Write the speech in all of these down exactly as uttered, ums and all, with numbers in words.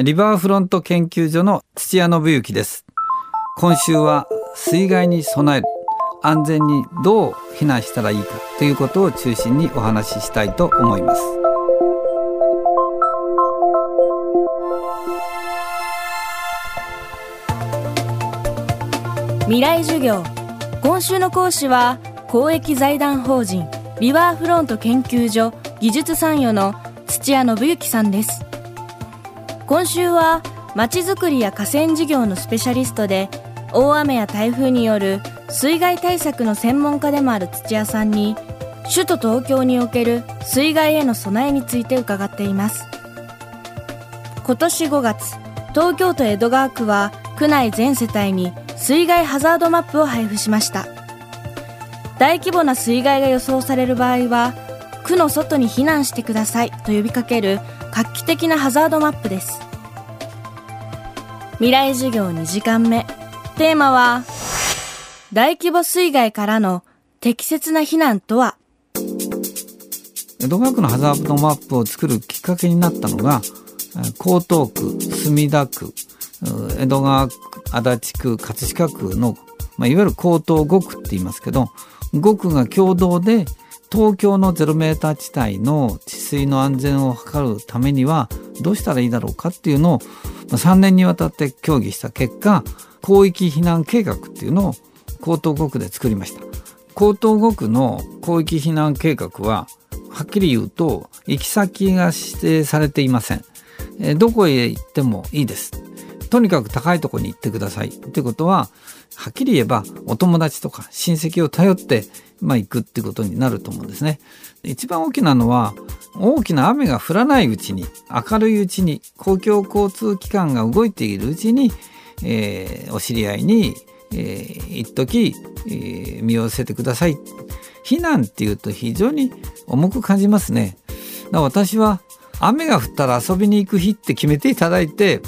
リバーフロント研究所の土屋信之です。今週は水害に備える、安全にどう避難したらいいかということを中心にお話ししたいと思います。未来授業、今週の講師は公益財団法人リバーフロント研究所技術参与の土屋信之さんです。今週はまちづくりや河川事業のスペシャリストで、大雨や台風による水害対策の専門家でもある土屋さんに、首都東京における水害への備えについて伺っています。今年ごがつ、東京都江戸川区は区内全世帯に水害ハザードマップを配布しました。大規模な水害が予想される場合は、区の外に避難してくださいと呼びかける画期的なハザードマップです。未来授業にじかんめ、テーマは大規模水害からの適切な避難とは。江戸川区のハザードマップを作るきっかけになったのが、江東区、墨田区、江戸川区、足立区、葛飾区の、まあ、いわゆる江東ご区って言いますけど、ご区が共同で東京のゼロメーター地帯の治水の安全を図るためにはどうしたらいいだろうかっていうのをさんねんにわたって協議した結果、広域避難計画っていうのを江東ご区で作りました。江東ご区の広域避難計画ははっきり言うと行き先が指定されていません。えどこへ行ってもいいです。とにかく高いところに行ってくださいってことは、はっきり言えばお友達とか親戚を頼って、まあ、行くってことになると思うんですね。一番大きなのは、大きな雨が降らないうちに、明るいうちに、公共交通機関が動いているうちに、えー、お知り合いに、えー、一時、えー、身を寄せてください。避難っていうと非常に重く感じますね。だから私は雨が降ったら遊びに行く日って決めていただいて、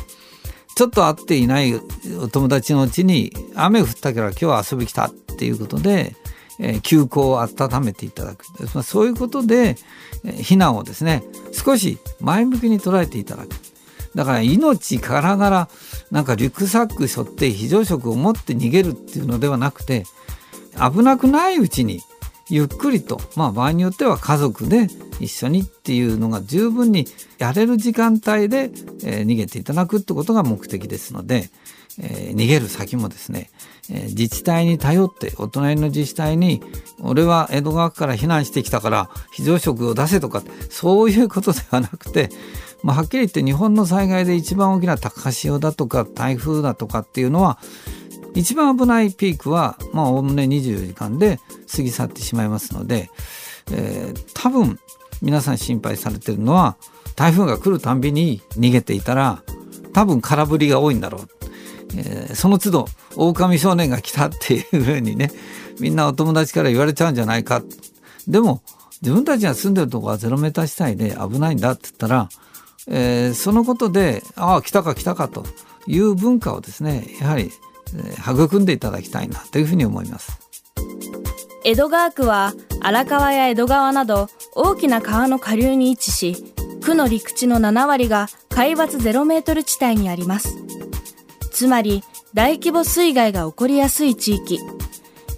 ちょっと会っていないお友達のうちに雨降ったから今日は遊び来たっていうことで、えー、休校を温めていただく、まあ、そういうことで、えー、避難をですね、少し前向きに捉えていただく。だから命からがらなんかリュックサック背負って非常食を持って逃げるっていうのではなくて、危なくないうちにゆっくりと、まあ、場合によっては家族で一緒にっていうのが十分にやれる時間帯で、えー、逃げていただくってことが目的ですので、えー、逃げる先もですね、えー、自治体に頼って、お隣の自治体に俺は江戸川区から避難してきたから非常食を出せとか、そういうことではなくて、まあ、はっきり言って日本の災害で一番大きな高潮だとか台風だとかっていうのは、一番危ないピークはまあおおむねにじゅうよじかんで過ぎ去ってしまいますので、えー、多分皆さん心配されてるのは、台風が来るたんびに逃げていたら多分空振りが多いんだろう、えー、その都度狼少年が来たっていうふうにね、みんなお友達から言われちゃうんじゃないか。でも自分たちが住んでるとこはゼロメーター地帯で危ないんだって言ったら、えー、そのことでああ来たか来たかという文化をですね、やはり育んでいただきたいなというふうに思います。江戸川区は荒川や江戸川など大きな川の下流に位置し、区の陸地のななわりが海抜ゼロメートル地帯にあります。つまり大規模水害が起こりやすい地域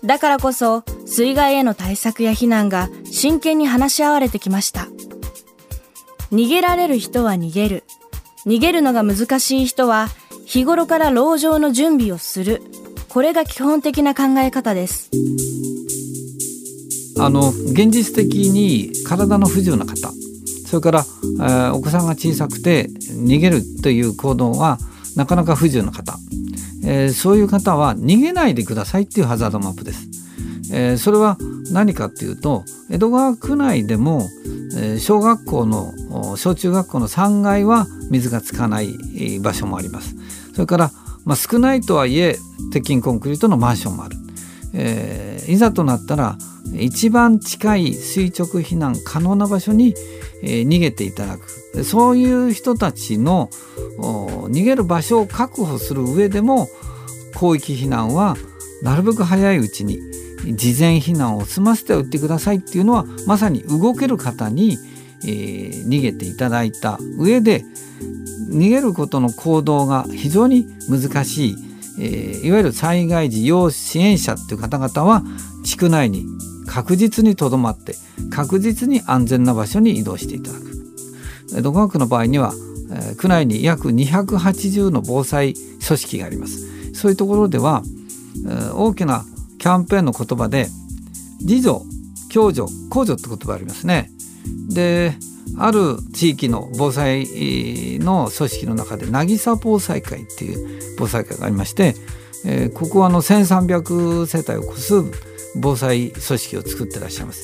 だからこそ、水害への対策や避難が真剣に話し合われてきました。逃げられる人は逃げる、逃げるのが難しい人は日頃から籠城の準備をする、これが基本的な考え方です。あの現実的に体の不自由な方、それから、えー、お子さんが小さくて逃げるという行動はなかなか不自由な方、えー、そういう方は逃げないでくださいっていうハザードマップです。えー、それは何かっていうと、江戸川区内でも、えー、小学校の小中学校のさんがいは水がつかない場所もあります。それから、まあ、少ないとはいえ鉄筋コンクリートのマンションもある、えー、いざとなったら一番近い垂直避難可能な場所に、えー、逃げていただく。そういう人たちの逃げる場所を確保する上でも、広域避難はなるべく早いうちに事前避難を済ませておいてくださいっていうのは、まさに動ける方に、えー、逃げていただいた上で、逃げることの行動が非常に難しい、えー、いわゆる災害時要支援者という方々は地区内に確実にとどまって確実に安全な場所に移動していただく。独学区の場合には区内に約にひゃくはちじゅうの防災組織があります。そういうところでは大きなキャンペーンの言葉で自助、共助、公助って言葉がありますね。で、ある地域の防災の組織の中で渚防災会っていう防災会がありまして、えー、ここはあのせんさんびゃくせたいを超す防災組織を作ってらっしゃいます。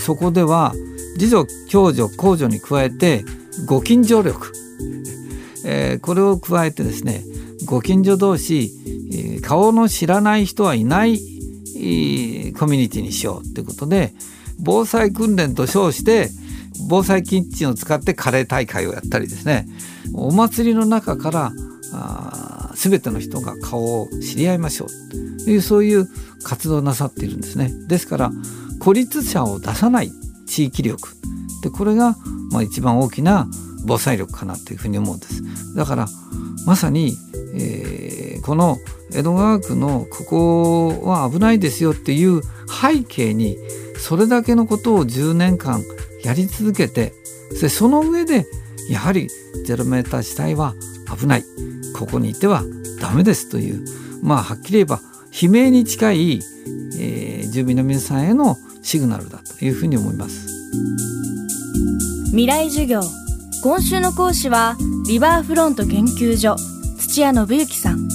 そこでは自助、共助、公助に加えてご近所力、えー、これを加えてですね、ご近所同士、えー、顔の知らない人はいないコミュニティにしようということで、防災訓練と称して防災キッチンを使ってカレー大会をやったりですね、お祭りの中からあ全ての人が顔を知り合いましょうという、そういう活動をなさっているんですね。ですから孤立者を出さない地域力で、これがまあ一番大きな防災力かなというふうに思うんです。だからまさに、えー、この江戸川区のここは危ないですよっていう背景に、それだけのことをじゅうねんかんやり続けて、その上でやはりゼロメーター地帯は危ない、ここにいてはダメですという、まあはっきり言えば悲鳴に近い、えー、住民の皆さんへのシグナルだというふうに思います。未来授業、今週の講師はリバーフロント研究所土屋信之さん。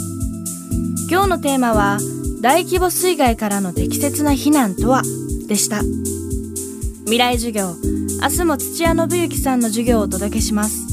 今日のテーマは大規模水害からの適切な避難とはでした。未来授業、明日も土屋信之さんの授業をお届けします。